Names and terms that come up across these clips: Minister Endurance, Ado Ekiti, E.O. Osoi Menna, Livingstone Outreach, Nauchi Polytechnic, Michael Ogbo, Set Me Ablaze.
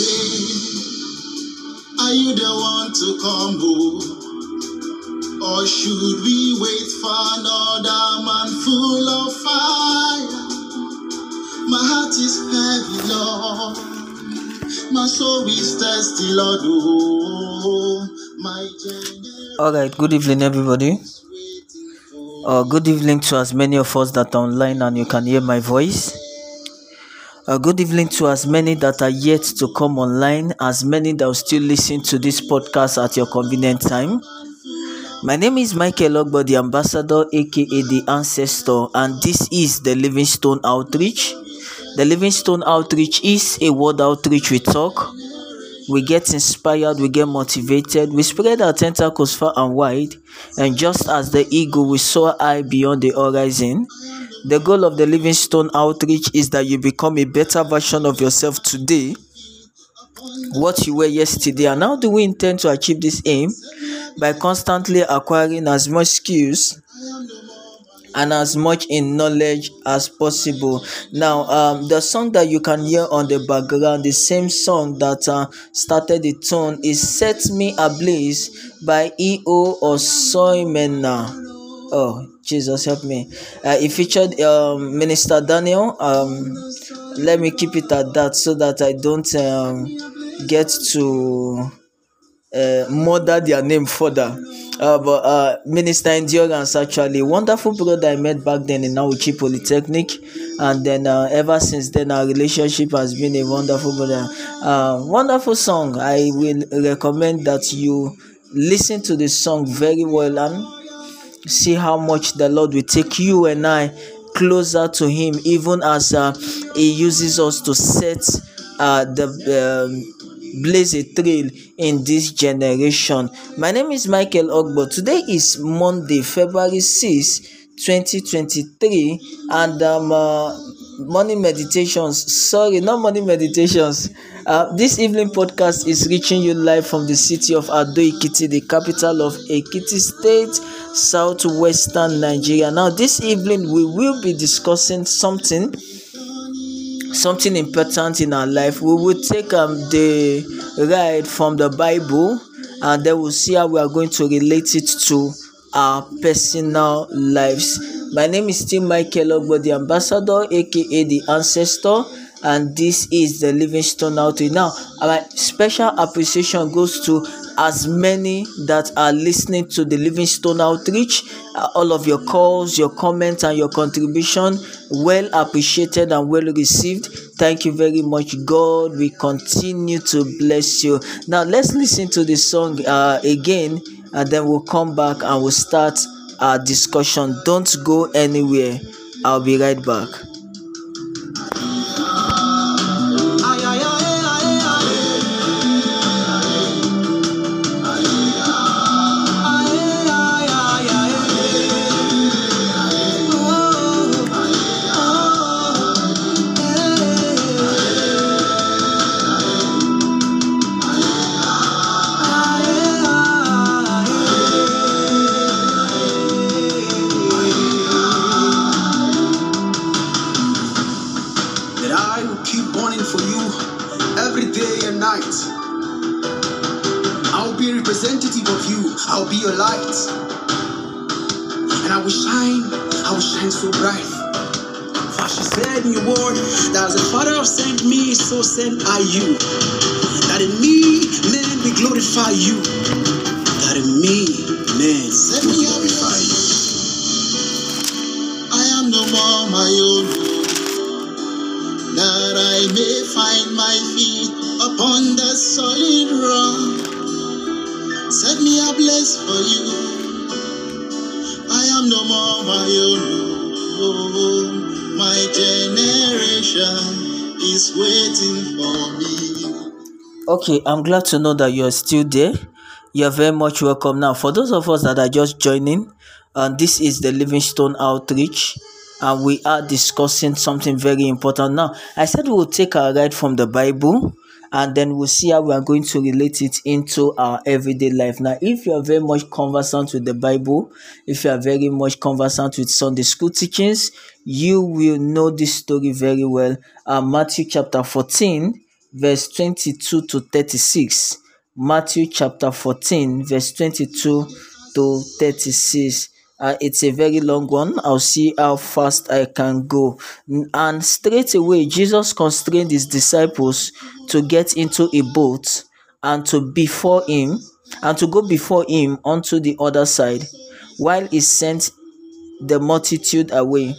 say, are you the one to come home? Or should we wait for another man full of fire? My heart is heavy, Lord. My soul is thirsty, Lord. Oh, my generation. All right, good evening, everybody. Good evening to as many of us that are online and you can hear my voice. Good evening to as many that are yet to come online, as many that will still listen to this podcast at your convenient time. My name is Michael Ogbo, the ambassador, aka the ancestor, and this is the Livingstone Outreach. The Livingstone Outreach is a word outreach. We talk, we get inspired, we get motivated, we spread our tentacles far and wide, and just as the eagle, we soar high beyond the horizon. The goal of the Livingstone Outreach is that you become a better version of yourself today, what you were yesterday. And how do we intend to achieve this aim? By constantly acquiring as much skills and as much in knowledge as possible. Now, the song that you can hear on the background, the same song that started the tune, is Set Me Ablaze by E.O. Osoi Menna. Oh, Jesus, help me. It featured Minister Daniel. Let me keep it at that so that I don't get to murder their name further. But Minister Endurance, actually, wonderful brother I met back then in Nauchi Polytechnic. And then ever since then, our relationship has been a wonderful brother. Wonderful song. I will recommend that you listen to the song very well and see how much the Lord will take you and I closer to Him, even as He uses us to set blaze a trail in this generation. My name is Michael Ogbo. Today is Monday, February 6, 2023, and this evening podcast is reaching you live from the city of Ado Ekiti, the capital of Ekiti State, southwestern Nigeria. Now, this evening we will be discussing something important in our life. We will take the ride from the Bible, and then we'll see how we are going to relate it to our personal lives. My name is still Michael Ogbo, the ambassador, aka the ancestor, and this is the Livingstone Outreach. Now, my special appreciation goes to as many that are listening to the Livingstone Outreach. All of your calls, your comments, and your contribution, well appreciated and well received. Thank you very much. God, we continue to bless you. Now, let's listen to the song again, and then we'll come back and we'll start our discussion. Don't go anywhere. I'll be right back. Okay, I'm glad to know that you're still there. You're very much welcome. Now, for those of us that are just joining, this is the Livingstone Outreach, and we are discussing something very important. Now, I said we'll take our ride from the Bible, and then we'll see how we are going to relate it into our everyday life. Now, if you are very much conversant with the Bible, if you are very much conversant with Sunday school teachings, you will know this story very well. Matthew chapter 14, verse 22 to 36, Matthew chapter 14, verse 22 to 36. It's a very long one. I'll see how fast I can go. And straight away, Jesus constrained his disciples to get into a boat and to go before him unto the other side, while he sent the multitude away.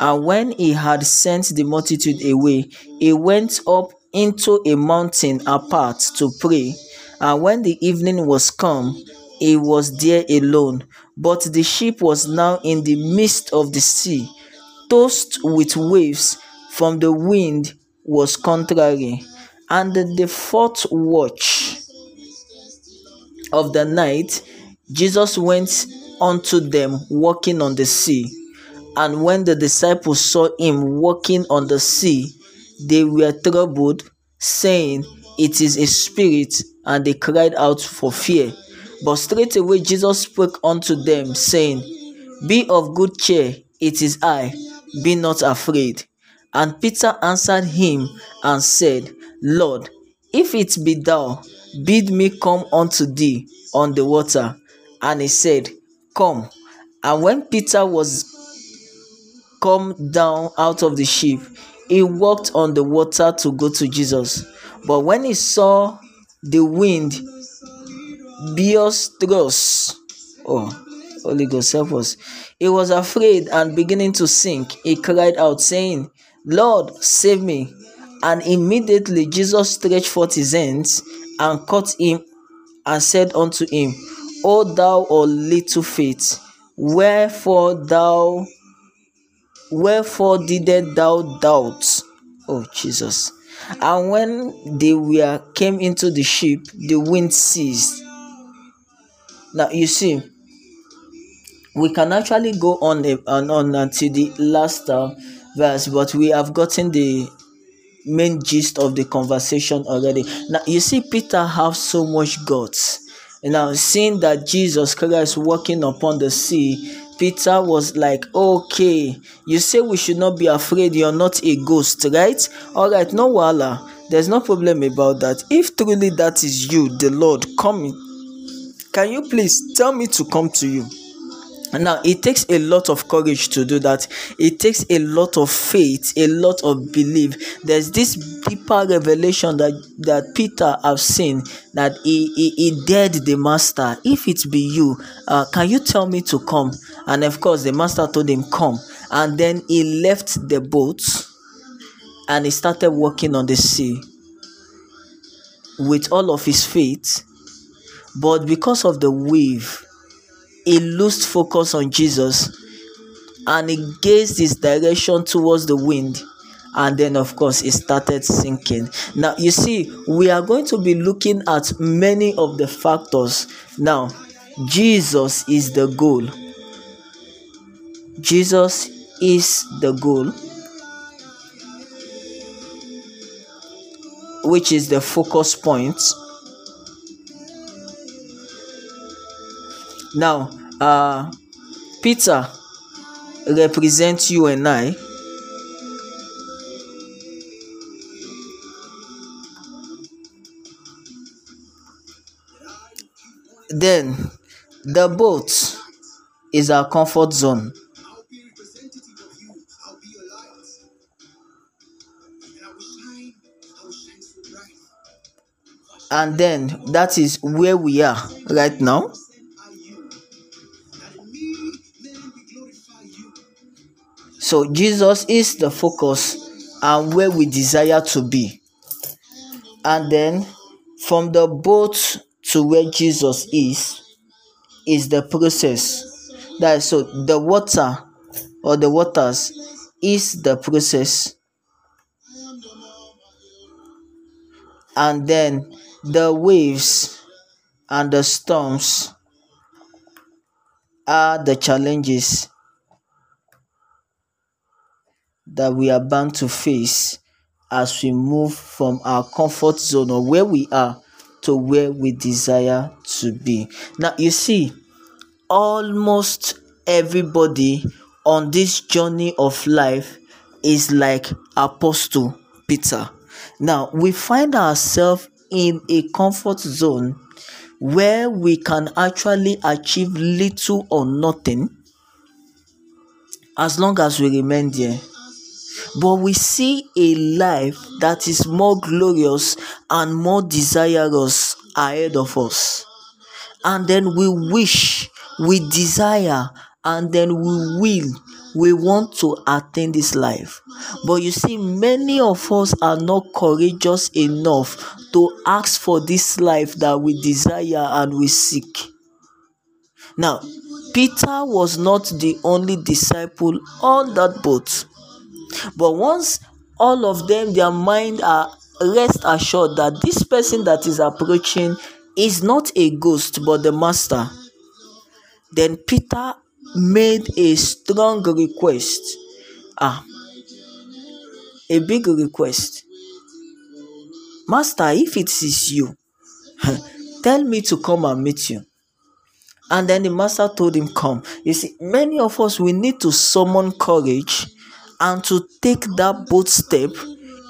And when he had sent the multitude away, he went up into a mountain apart to pray. And when the evening was come, he was there alone. But the ship was now in the midst of the sea, tossed with waves, for the wind was contrary. And in the fourth watch of the night, Jesus went unto them walking on the sea. And when the disciples saw him walking on the sea, they were troubled, saying, "It is a spirit," and they cried out for fear. But straightway Jesus spoke unto them, saying, "Be of good cheer, it is I, be not afraid." And Peter answered him and said, "Lord, if it be thou, bid me come unto thee on the water." And he said, "Come." And when Peter was come down out of the ship, he walked on the water to go to Jesus. But when he saw the wind, Beostros, oh, Holy Ghost help us, he was afraid, and beginning to sink, he cried out, saying, "Lord, save me." And immediately Jesus stretched forth his hands and caught him, and said unto him, "O thou of little faith, wherefore didst thou doubt?" Oh, Jesus. And when they were came into the ship, the wind ceased. Now, you see, we can actually go on and on until the last verse, but we have gotten the main gist of the conversation already. Now, you see, Peter has so much guts. Now, seeing that Jesus Christ walking upon the sea, Peter was like, "Okay, you say we should not be afraid, you're not a ghost, right? All right, no wahala, there's no problem about that. If truly that is you, the Lord, coming, can you please tell me to come to you?" Now, it takes a lot of courage to do that. It takes a lot of faith, a lot of belief. There's this deeper revelation that Peter has seen, that he dared the master. "If it be you, can you tell me to come?" And of course, the master told him, "Come." And then he left the boat and he started walking on the sea with all of his faith. But because of the wave, he lost focus on Jesus and he gazed his direction towards the wind, and then of course he started sinking. Now, you see, we are going to be looking at many of the factors. Now, Jesus is the goal. Jesus is the goal, which is the focus point. Now, Peter represents you and I. Then, the boat is our comfort zone. And then, that is where we are right now. So Jesus is the focus and where we desire to be. And then from the boat to where Jesus is the process. That is, so the water or the waters is the process. And then the waves and the storms are the challenges that we are bound to face as we move from our comfort zone or where we are to where we desire to be. Now, you see, almost everybody on this journey of life is like Apostle Peter. Now, we find ourselves in a comfort zone where we can actually achieve little or nothing as long as we remain there. But we see a life that is more glorious and more desirous ahead of us. And then we wish, we desire, and then we want to attain this life. But you see, many of us are not courageous enough to ask for this life that we desire and we seek. Now, Peter was not the only disciple on that boat. But once all of them, their mind are rest assured that this person that is approaching is not a ghost but the master, then Peter made a strong request, a big request. Master, if it is you, tell me to come and meet you. And then the master told him, come. You see, many of us, we need to summon courage and to take that bold step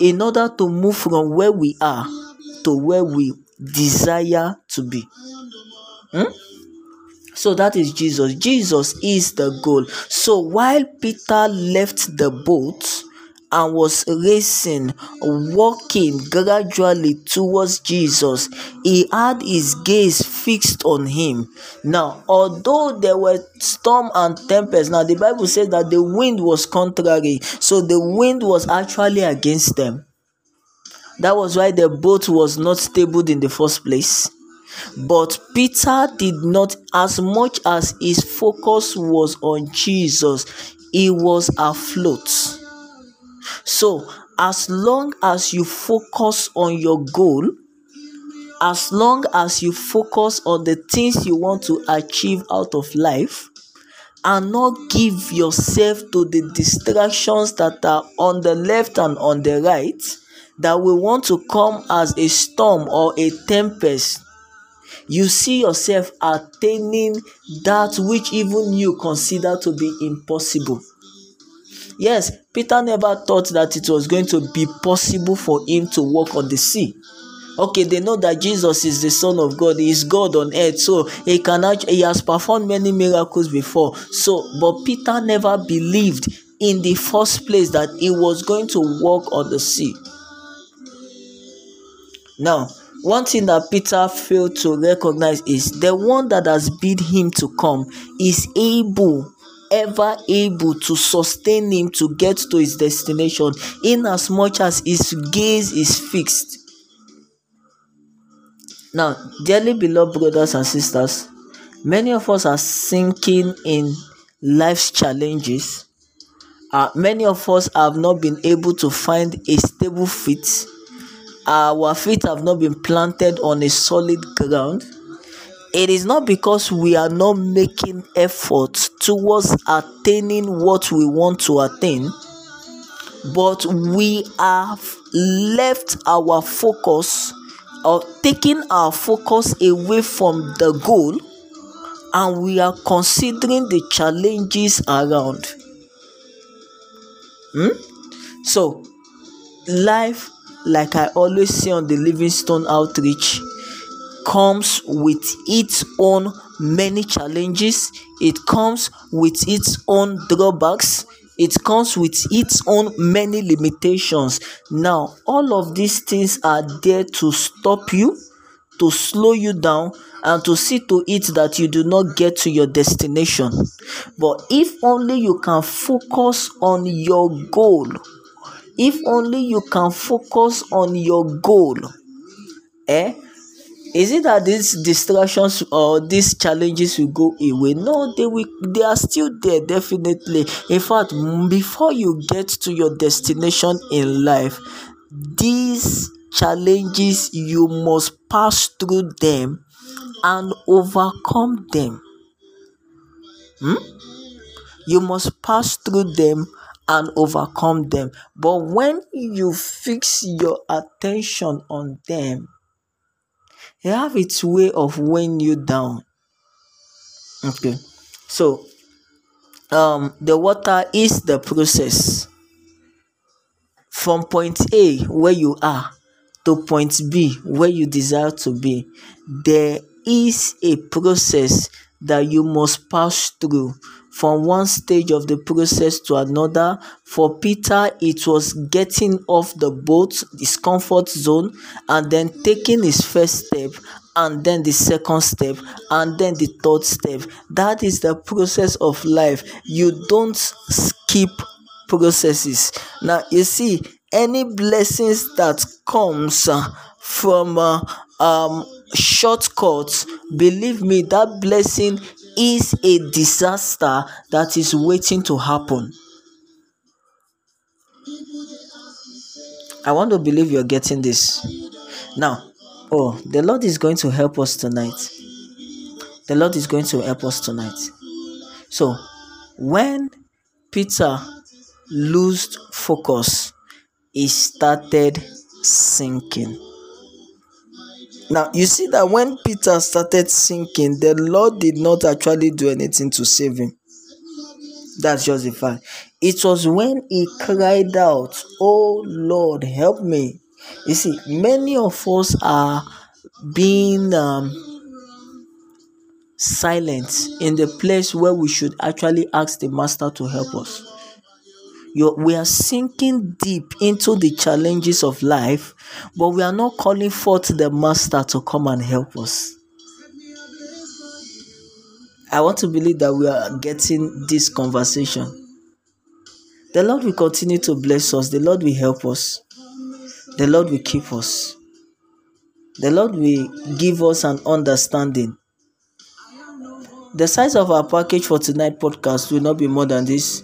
in order to move from where we are to where we desire to be. So that is Jesus. Jesus is the goal. So while Peter left the boat and was racing, walking gradually towards Jesus, he had his gaze fixed on him. Now, although there were storm and tempest, now the Bible says that the wind was contrary, so the wind was actually against them. That was why the boat was not stable in the first place. But Peter did not, as much as his focus was on Jesus, he was afloat. So, as long as you focus on your goal, as long as you focus on the things you want to achieve out of life, and not give yourself to the distractions that are on the left and on the right, that will want to come as a storm or a tempest, you see yourself attaining that which even you consider to be impossible. Yes, Peter never thought that it was going to be possible for him to walk on the sea. Okay, they know that Jesus is the Son of God. He is God on earth, so he has performed many miracles before. But Peter never believed in the first place that he was going to walk on the sea. Now, one thing that Peter failed to recognize is the one that has bid him to come is ever able to sustain him to get to his destination, in as much as his gaze is fixed. Now, dearly beloved brothers and sisters, many of us are sinking in life's challenges. Many of us have not been able to find a stable feet. Our feet have not been planted on a solid ground. It is not because we are not making efforts towards attaining what we want to attain, but we have left our focus or taken our focus away from the goal, and we are considering the challenges around. So, life, like I always say on the Livingstone Outreach, comes with its own many challenges. It comes with its own drawbacks. It comes with its own many limitations. Now, all of these things are there to stop you, to slow you down, and to see to it that you do not get to your destination. But if only you can focus on your goal, is it that these distractions or these challenges will go away? No, they are still there, definitely. In fact, before you get to your destination in life, these challenges, you must pass through them and overcome them. You must pass through them and overcome them. But when you fix your attention on them, they have its way of weighing you down. Okay. So, the water is the process. from point A where you are to point B where you desire to be, there is a process that you must pass through from one stage of the process to another. For Peter, it was getting off the boat, his comfort zone, and then taking his first step, and then the second step, and then the third step. That is the process of life. You don't skip processes. Now, you see, any blessings that comes from shortcuts, believe me, that blessing is a disaster that is waiting to happen. I want to believe you're getting this. Now, oh, the Lord is going to help us tonight. The Lord is going to help us tonight. So, when Peter lost focus, he started sinking. Now, you see that when Peter started sinking, the Lord did not actually do anything to save him. That's just the fact. It was when he cried out, "Oh Lord, help me." You see, many of us are being silent in the place where we should actually ask the Master to help us. We are sinking deep into the challenges of life, but we are not calling forth the Master to come and help us. I want to believe that we are getting this conversation. The Lord will continue to bless us. The Lord will help us. The Lord will keep us. The Lord will give us an understanding. The size of our package for tonight's podcast will not be more than this.